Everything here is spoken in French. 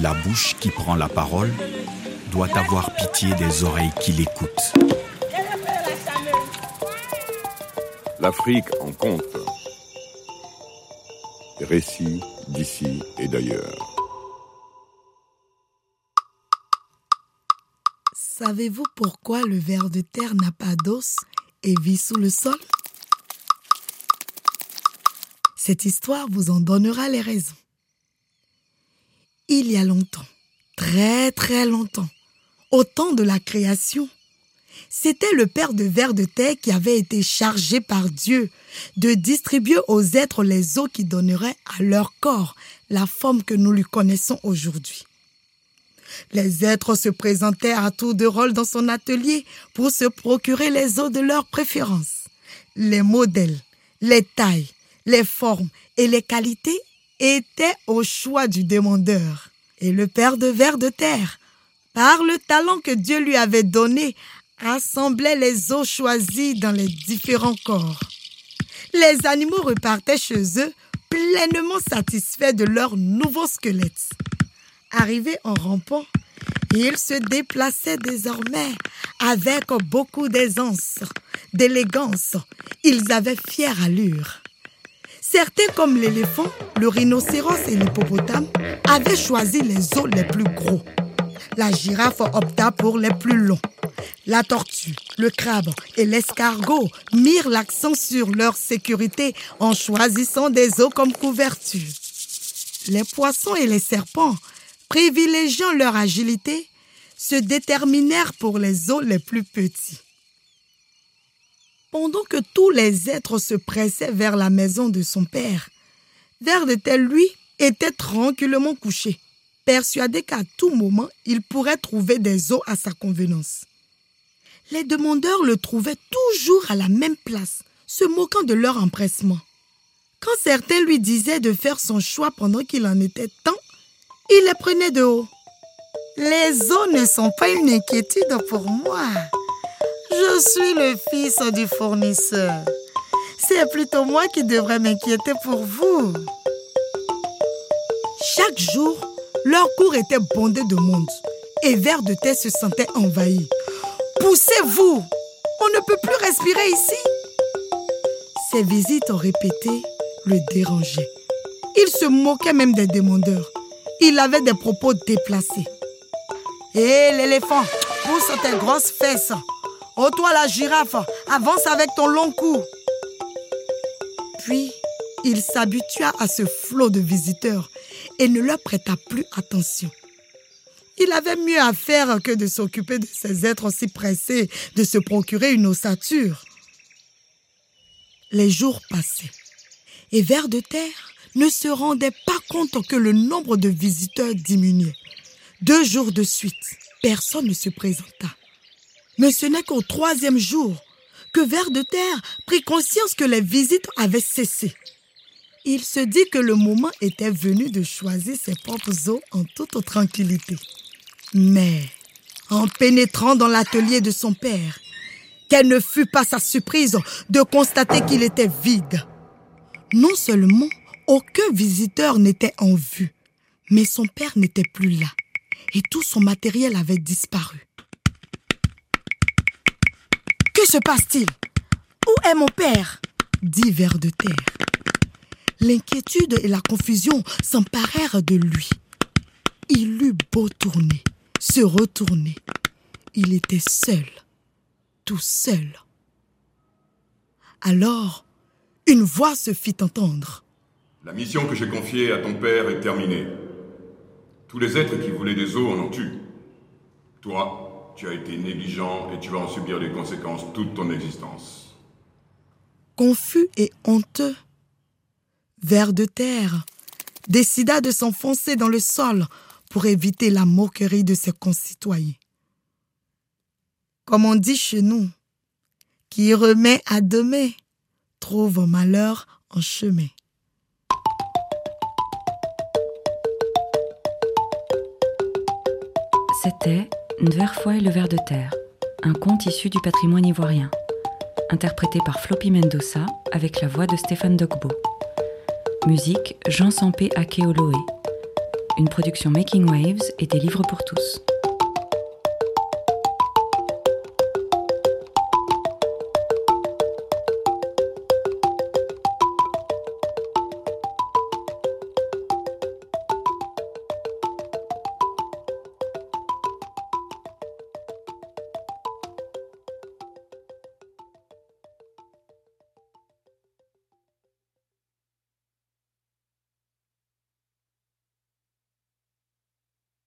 la bouche qui prend la parole doit avoir pitié des oreilles qui l'écoutent. L'Afrique en compte. Récits d'ici et d'ailleurs. Savez-vous pourquoi le ver de terre n'a pas d'os et vit sous le sol ? Cette histoire vous en donnera les raisons. Il y a longtemps, très très longtemps, au temps de la création, c'était le père de vers de terre qui avait été chargé par Dieu de distribuer aux êtres les eaux qui donneraient à leur corps la forme que nous lui connaissons aujourd'hui. Les êtres se présentaient à tour de rôle dans son atelier pour se procurer les eaux de leur préférence. Les modèles, les tailles, les formes et les qualités étaient au choix du demandeur. Et le père de vers de terre, par le talent que Dieu lui avait donné, assemblait les eaux choisies dans les différents corps. Les animaux repartaient chez eux, pleinement satisfaits de leur nouveau squelette. Arrivés en rampant, ils se déplaçaient désormais avec beaucoup d'aisance, d'élégance. Ils avaient fière allure. Certains, comme l'éléphant, le rhinocéros et l'hippopotame, avaient choisi les os les plus gros. La girafe opta pour les plus longs. La tortue, le crabe et l'escargot mirent l'accent sur leur sécurité en choisissant des os comme couverture. Les poissons et les serpents, privilégiant leur agilité, se déterminèrent pour les os les plus petits. Pendant que tous les êtres se pressaient vers la maison de son père, vers de tel, lui, était tranquillement couché, persuadé qu'à tout moment, il pourrait trouver des os à sa convenance. Les demandeurs le trouvaient toujours à la même place, se moquant de leur empressement. Quand certains lui disaient de faire son choix pendant qu'il en était temps, il les prenait de haut. Les os ne sont pas une inquiétude pour moi. Je suis le fils du fournisseur. C'est plutôt moi qui devrais m'inquiéter pour vous. Chaque jour, leur cours était bondé de monde et vers de terre se sentait envahi. Poussez-vous! On ne peut plus respirer ici! Ces visites répétées le dérangeaient. Il se moquait même des demandeurs. Il avait des propos déplacés. « Hé, l'éléphant, pousse tes grosses fesses. Oh, toi, la girafe, avance avec ton long cou. » Puis, il s'habitua à ce flot de visiteurs et ne leur prêta plus attention. Il avait mieux à faire que de s'occuper de ces êtres si pressés de se procurer une ossature. Les jours passaient et vers de terre ne se rendait pas compte que le nombre de visiteurs diminuait. 2 jours de suite, personne ne se présenta. Mais ce n'est qu'au 3e jour que vers de terre prit conscience que les visites avaient cessé. Il se dit que le moment était venu de choisir ses propres os en toute tranquillité. Mais, en pénétrant dans l'atelier de son père, quelle ne fut pas sa surprise de constater qu'il était vide. Non seulement aucun visiteur n'était en vue, mais son père n'était plus là et tout son matériel avait disparu. « Que se passe-t-il ? Où est mon père ?» dit vers de terre. L'inquiétude et la confusion s'emparèrent de lui. Il eut beau tourner, se retourner. Il était seul, tout seul. Alors, une voix se fit entendre. « La mission que j'ai confiée à ton père est terminée. Tous les êtres qui voulaient des os en ont eu. Toi, tu as été négligent et tu vas en subir les conséquences toute ton existence. » Confus et honteux, vers de terre décida de s'enfoncer dans le sol pour éviter la moquerie de ses concitoyens. Comme on dit chez nous, « Qui remet à demain trouve malheur en chemin. » C'était N'Verfouai et le ver de terre, un conte issu du patrimoine ivoirien, interprété par Floppy Mendoza avec la voix de Stéphane Dogbo. Musique Jean Sampé Akeoloé. une production Making Waves et des livres pour tous.